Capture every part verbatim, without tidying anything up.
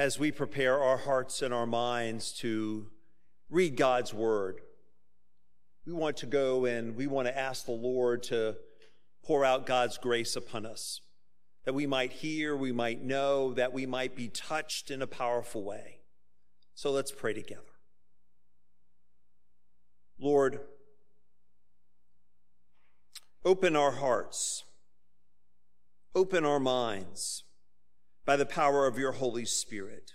as we prepare our hearts and our minds to read God's word. We want to go and we want to ask the Lord to pour out God's grace upon us, that we might hear, we might know, that we might be touched in a powerful way. So let's pray together. Lord, open our hearts, open our minds by the power of your Holy Spirit.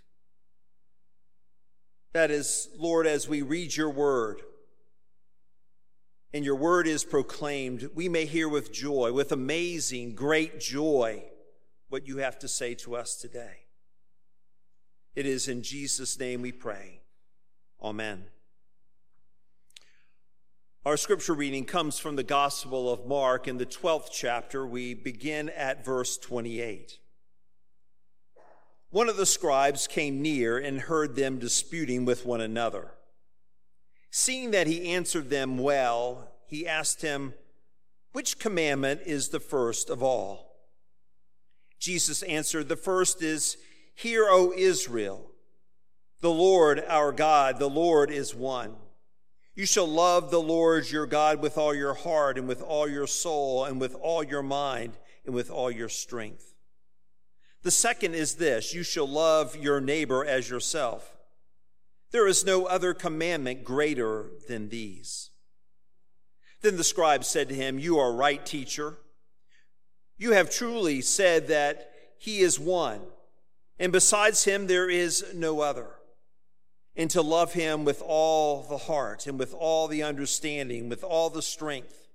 That is, Lord, as we read your word, and your word is proclaimed, we may hear with joy, with amazing, great joy, what you have to say to us today. It is in Jesus' name we pray. Amen. Our scripture reading comes from the Gospel of Mark in the twelfth chapter. We begin at verse twenty-eight. One of the scribes came near and heard them disputing with one another. Seeing that he answered them well, he asked him, "Which commandment is the first of all?" Jesus answered, "The first is, 'Hear, O Israel, the Lord our God, the Lord is one. You shall love the Lord your God with all your heart and with all your soul and with all your mind and with all your strength.' The second is this, 'You shall love your neighbor as yourself.' There is no other commandment greater than these." Then the scribe said to him, "You are right, teacher. You have truly said that he is one, and besides him there is no other. And to love him with all the heart and with all the understanding, with all the strength,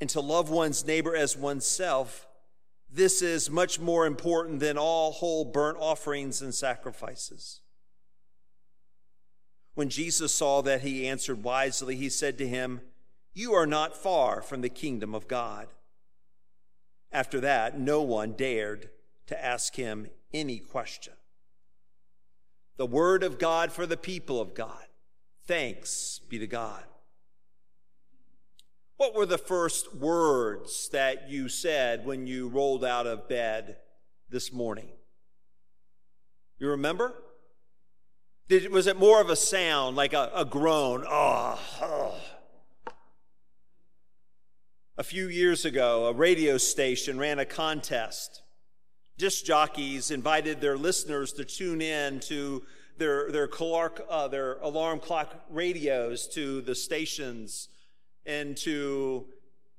and to love one's neighbor as oneself, this is much more important than all whole burnt offerings and sacrifices." When Jesus saw that he answered wisely, he said to him, "You are not far from the kingdom of God." After that, no one dared to ask him any question. The word of God for the people of God. Thanks be to God. What were the first words that you said when you rolled out of bed this morning? You remember? Did, was it more of a sound, like a, a groan? Oh, oh. A few years ago, a radio station ran a contest. Disc jockeys invited their listeners to tune in to their, their, clock, uh, their alarm clock radios to the stations, and to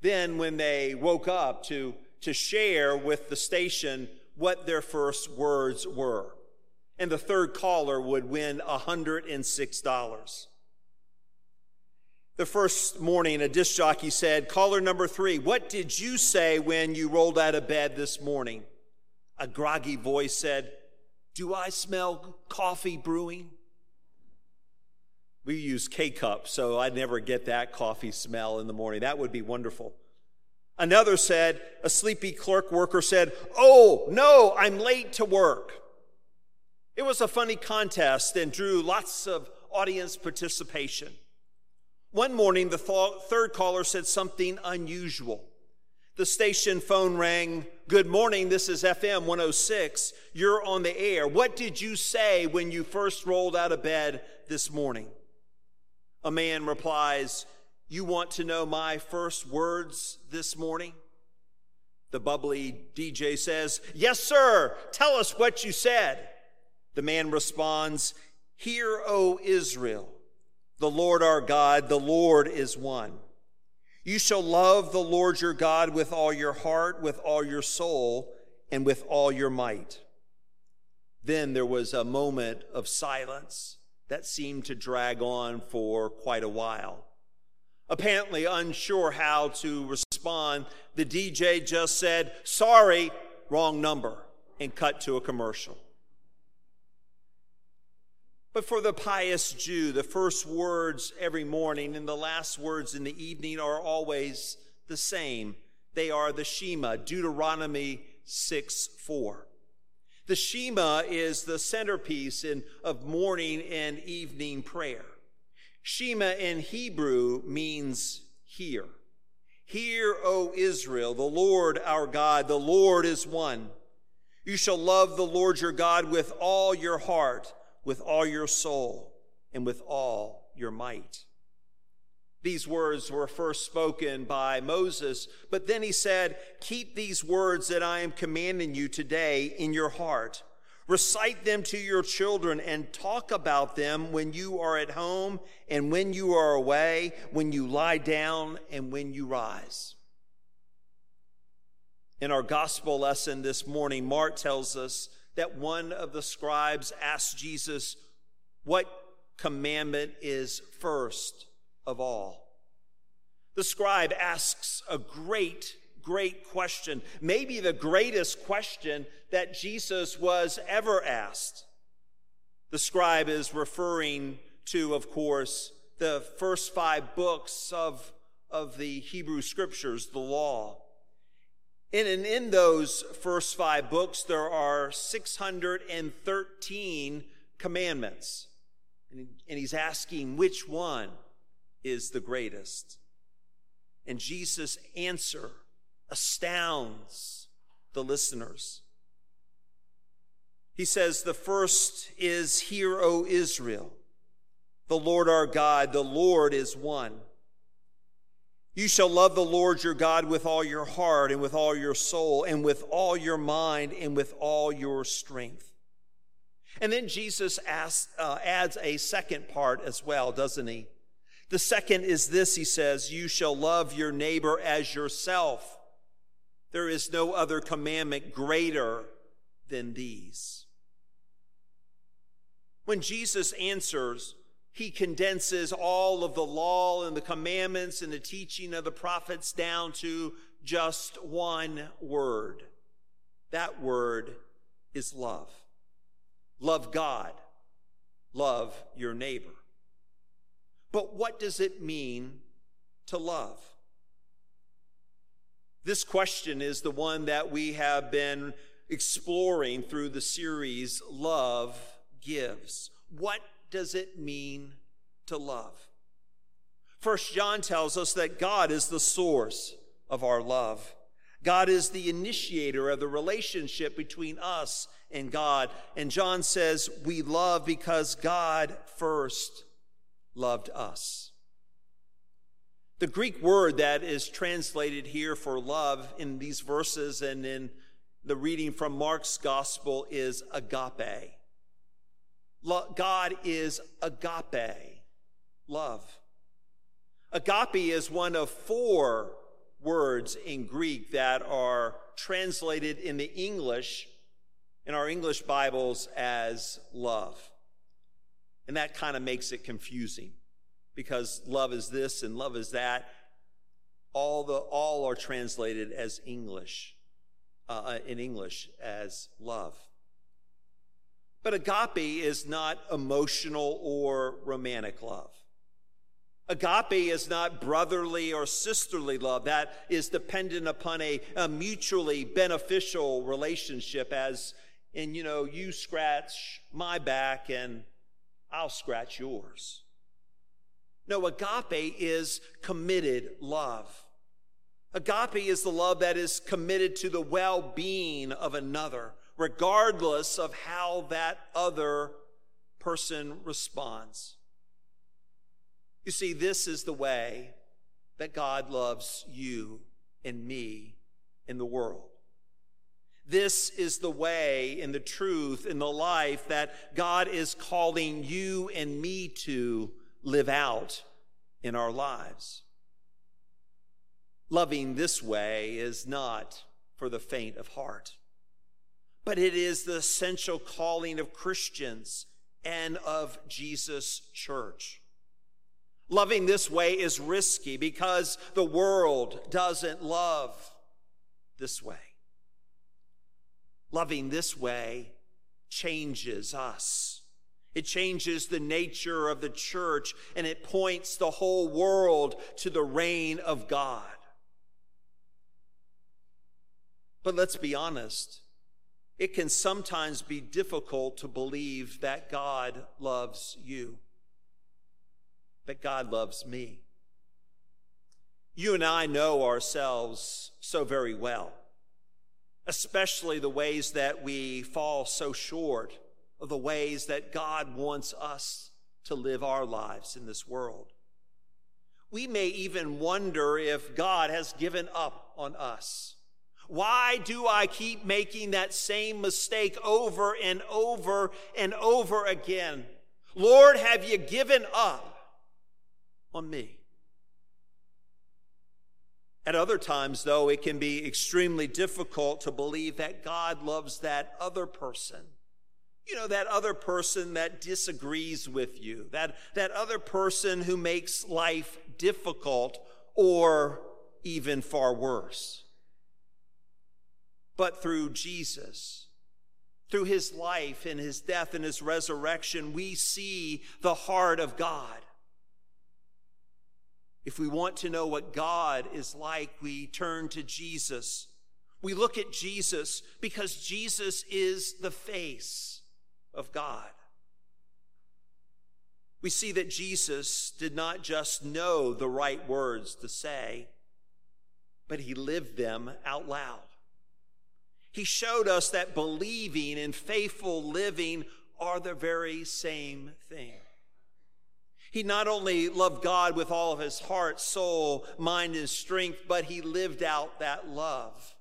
then, when they woke up, to, to share with the station what their first words were. And the third caller would win one hundred six dollars. The first morning, a disc jockey said, "Caller number three, what did you say when you rolled out of bed this morning?" A groggy voice said, "Do I smell coffee brewing?" We use K-cups, so I never get that coffee smell in the morning. That would be wonderful. Another said, a sleepy clerk worker said, "Oh, no, I'm late to work." It was a funny contest and drew lots of audience participation. One morning, the th- third caller said something unusual. The station phone rang. "Good morning, this is F M one oh six. You're on the air. What did you say when you first rolled out of bed this morning?" A man replies, "You want to know my first words this morning?" The bubbly D J says, "Yes, sir. Tell us what you said." The man responds, "Hear, O Israel, the Lord our God, the Lord is one. You shall love the Lord your God with all your heart, with all your soul, and with all your might." Then there was a moment of silence that seemed to drag on for quite a while. Apparently unsure how to respond, the D J just said, "Sorry, wrong number," and cut to a commercial. But for the pious Jew, the first words every morning and the last words in the evening are always the same. They are the Shema, Deuteronomy six four. The Shema is the centerpiece in, of morning and evening prayer. Shema in Hebrew means hear. "Hear, O Israel, the Lord our God, the Lord is one. You shall love the Lord your God with all your heart, with all your soul, and with all your might. These words were first spoken by Moses, but then he said, keep these words that I am commanding you today in your heart. Recite them to your children and talk about them when you are at home and when you are away, when you lie down and when you rise. In our gospel lesson this morning, Mark tells us that one of the scribes asked Jesus, what commandment is first of all? The scribe asks a great, great question, maybe the greatest question that Jesus was ever asked. The scribe is referring to, of course, the first five books of, of the Hebrew Scriptures, the law. In and in those first five books, there are six hundred thirteen commandments. And he's asking which one is the greatest. And Jesus' answer astounds the listeners. He says, the first is, hear, O Israel, the Lord our God, the Lord is one. You shall love the Lord your God with all your heart and with all your soul and with all your mind and with all your strength. And then Jesus asks, uh, adds a second part as well, doesn't he? The second is this, he says, you shall love your neighbor as yourself. There is no other commandment greater than these. When Jesus answers, he condenses all of the law and the commandments and the teaching of the prophets down to just one word. That word is love. Love God. Love your neighbor. But what does it mean to love? This question is the one that we have been exploring through the series Love Gives. What does it mean to love? First John tells us that God is the source of our love. God is the initiator of the relationship between us and God. And John says we love because God first loved us. The Greek word that is translated here for love in these verses and in the reading from Mark's gospel is agape. God is agape, love. Agape is one of four words in Greek that are translated in the English, in our English Bibles, as love. And that kind of makes it confusing because love is this and love is that. All the all are translated as English, uh, in English as love. But agape is not emotional or romantic love. Agape is not brotherly or sisterly love. That is dependent upon a, a mutually beneficial relationship as in, you know, you scratch my back and I'll scratch yours. No, agape is committed love. Agape is the love that is committed to the well-being of another, regardless of how that other person responds. You see, this is the way that God loves you and me in the world. This is the way and the truth and the life that God is calling you and me to live out in our lives. Loving this way is not for the faint of heart, but it is the essential calling of Christians and of Jesus' church. Loving this way is risky because the world doesn't love this way. Loving this way changes us. It changes the nature of the church, and it points the whole world to the reign of God. But let's be honest. It can sometimes be difficult to believe that God loves you, that God loves me. You and I know ourselves so very well. especially the ways that we fall so short of the ways that God wants us to live our lives in this world. We may even wonder if God has given up on us. Why do I keep making that same mistake over and over and over again? Lord, have you given up on me? At other times, though, it can be extremely difficult to believe that God loves that other person. You know, that other person that disagrees with you, that, that other person who makes life difficult or even far worse. But through Jesus, through his life and his death and his resurrection, we see the heart of God. If we want to know what God is like, we turn to Jesus. We look at Jesus because Jesus is the face of God. We see that Jesus did not just know the right words to say, but he lived them out loud. He showed us that believing and faithful living are the very same thing. He not only loved God with all of his heart, soul, mind, and strength, but he lived out that love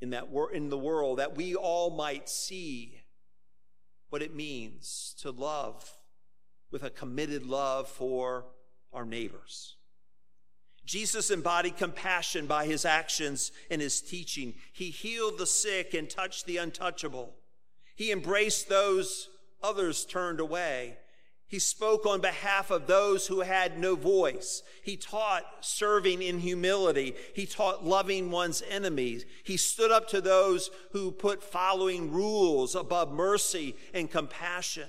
in, that wor- in the world, that we all might see what it means to love with a committed love for our neighbors. Jesus embodied compassion by his actions and his teaching. He healed the sick and touched the untouchable. He embraced those others turned away. He spoke on behalf of those who had no voice. He taught serving in humility. He taught loving one's enemies. He stood up to those who put following rules above mercy and compassion.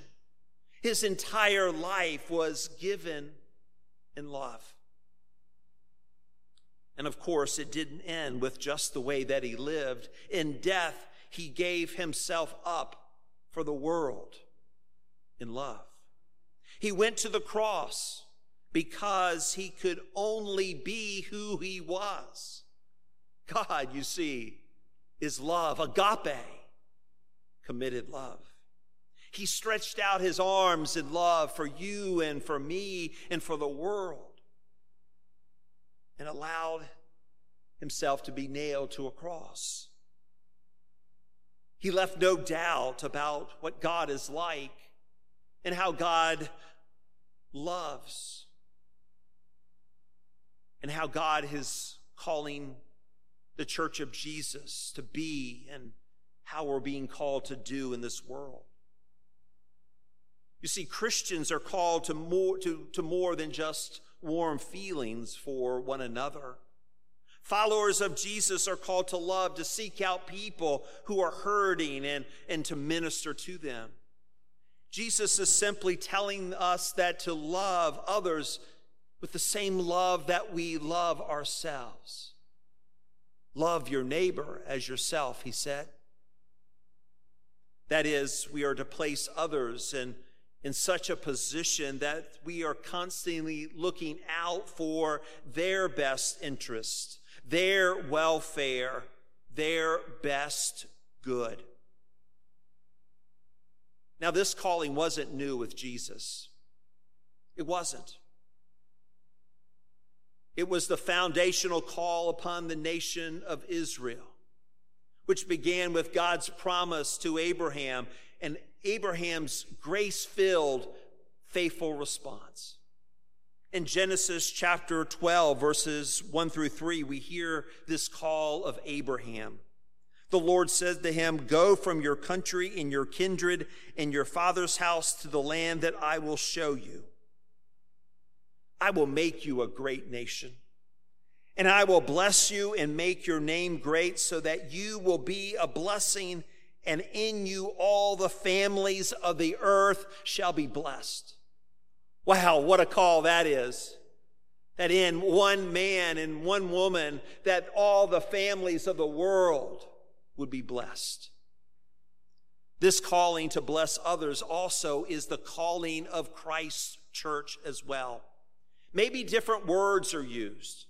His entire life was given in love. And of course, it didn't end with just the way that he lived. In death, he gave himself up for the world in love. He went to the cross because he could only be who he was. God, you see, is love, agape, committed love. He stretched out his arms in love for you and for me and for the world, and allowed himself to be nailed to a cross. He left no doubt about what God is like and how God loves, and how God is calling the Church of Jesus to be, and how we're being called to do in this world. You see, Christians are called to more, to, to more than just warm feelings for one another. Followers of Jesus are called to love, to seek out people who are hurting, and, and to minister to them. Jesus is simply telling us that to love others with the same love that we love ourselves. Love your neighbor as yourself, he said. That is, we are to place others in, in such a position that we are constantly looking out for their best interest, their welfare, their best good. Now, this calling wasn't new with Jesus. It wasn't. It was the foundational call upon the nation of Israel, which began with God's promise to Abraham and Abraham's grace-filled, faithful response. In Genesis chapter twelve, verses one through three, we hear this call of Abraham. The Lord said to him, "Go from your country and your kindred and your father's house to the land that I will show you. I will make you a great nation, and I will bless you and make your name great so that you will be a blessing, and in you all the families of the earth shall be blessed." Wow, what a call that is. That in one man and one woman, that all the families of the world would be blessed. This calling to bless others also is the calling of Christ's church as well. Maybe different words are used,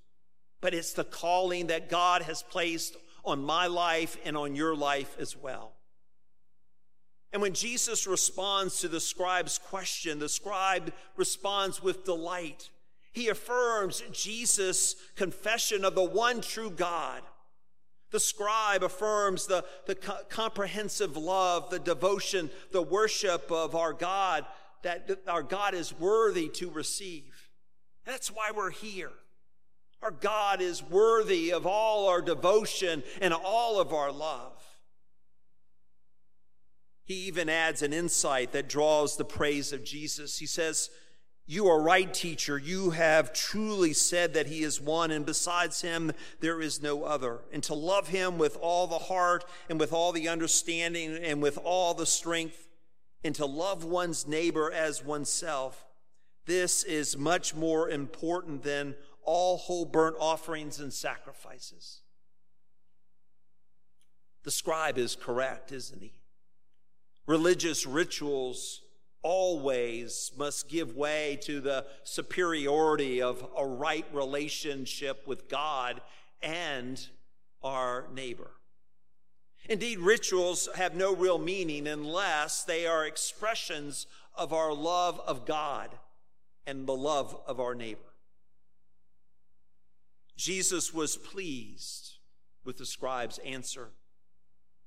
but it's the calling that God has placed on my life and on your life as well. And when Jesus responds to the scribe's question, the scribe responds with delight. He affirms Jesus' confession of the one true God. The scribe affirms the, the co- comprehensive love, the devotion, the worship of our God, that our God is worthy to receive. That's why we're here. Our God is worthy of all our devotion and all of our love. He even adds an insight that draws the praise of Jesus. He says, "You are right, teacher. You have truly said that he is one, and besides him there is no other. And to love him with all the heart and with all the understanding and with all the strength, and to love one's neighbor as oneself, this is much more important than all whole burnt offerings and sacrifices." The scribe is correct, isn't he? Religious rituals always must give way to the superiority of a right relationship with God and our neighbor. Indeed, rituals have no real meaning unless they are expressions of our love of God and the love of our neighbor. Jesus was pleased with the scribe's answer,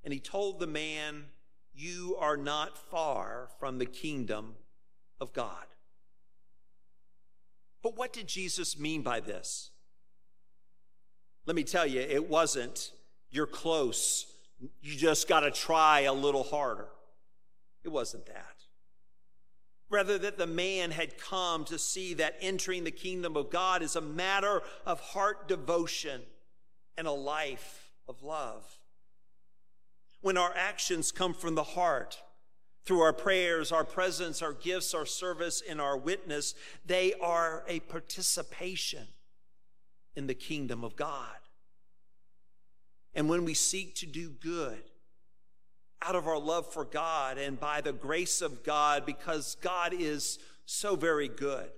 and he told the man, "You are not far from the kingdom of God." But what did Jesus mean by this? Let me tell you, it wasn't, "You're close, you just got to try a little harder." It wasn't that. Rather, that the man had come to see that entering the kingdom of God is a matter of heart devotion and a life of love. When our actions come from the heart, through our prayers, our presence, our gifts, our service, and our witness, they are a participation in the kingdom of God. And when we seek to do good out of our love for God and by the grace of God, because God is so very good,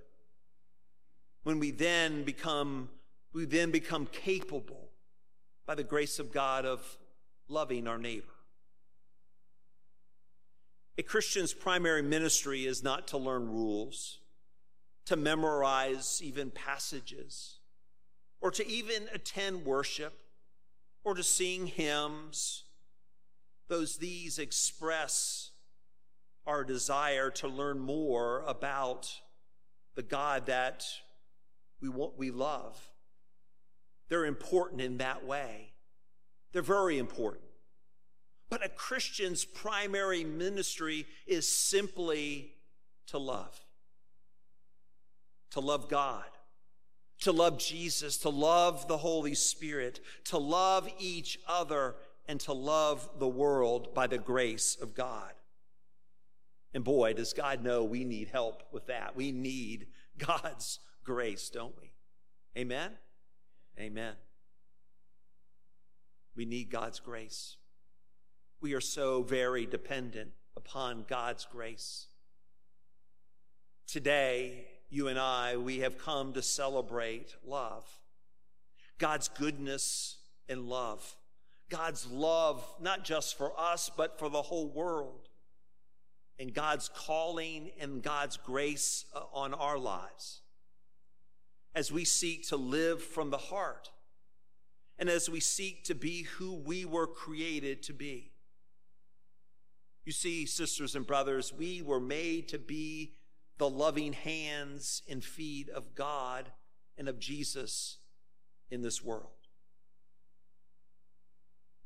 when we then become, we then become capable by the grace of God of loving our neighbor. A Christian's primary ministry is not to learn rules, to memorize even passages, or to even attend worship, or to sing hymns. Those these express our desire to learn more about the God that we want, we love. They're important in that way. They're very important. But a Christian's primary ministry is simply to love. To love God. To love Jesus. To love the Holy Spirit. To love each other. And to love the world by the grace of God. And boy, does God know we need help with that. We need God's grace, don't we? Amen? Amen. We need God's grace. We are so very dependent upon God's grace. Today, you and I, we have come to celebrate love. God's goodness and love. God's love, not just for us, but for the whole world. And God's calling and God's grace on our lives. As we seek to live from the heart, and as we seek to be who we were created to be. You see, sisters and brothers, we were made to be the loving hands and feet of God and of Jesus in this world.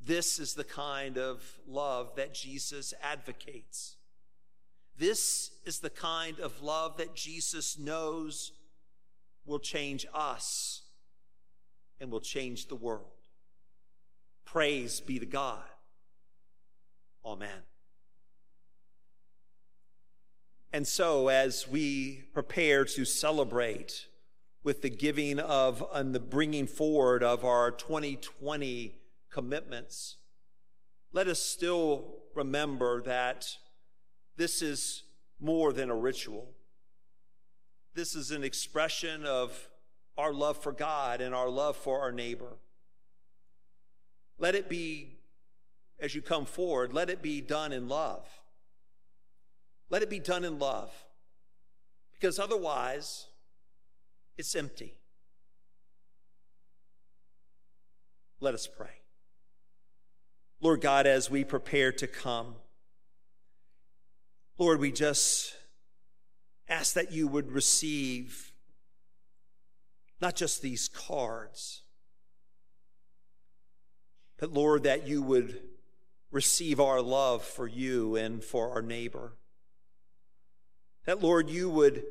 This is the kind of love that Jesus advocates. This is the kind of love that Jesus knows will change us and will change the world. Praise be to God. Amen. And so, as we prepare to celebrate with the giving of and the bringing forward of our twenty twenty commitments, let us still remember that this is more than a ritual. This is an expression of our love for God and our love for our neighbor. Let it be, as you come forward, let it be done in love. Let it be done in love. Because otherwise, it's empty. Let us pray. Lord God, as we prepare to come, Lord, we just ask that you would receive not just these cards, but Lord, that you would receive our love for you and for our neighbor. That, Lord, you would,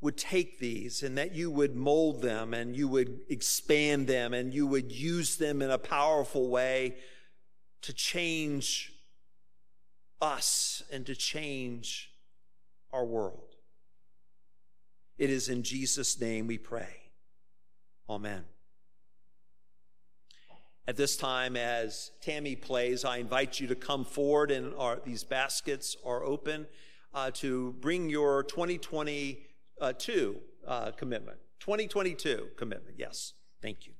would take these and that you would mold them and you would expand them and you would use them in a powerful way to change us and to change our world. It is in Jesus' name we pray. Amen. At this time, as Tammy plays, I invite you to come forward, and our, these baskets are open, uh, to bring your twenty twenty-two uh, commitment. twenty twenty-two commitment, yes. Thank you.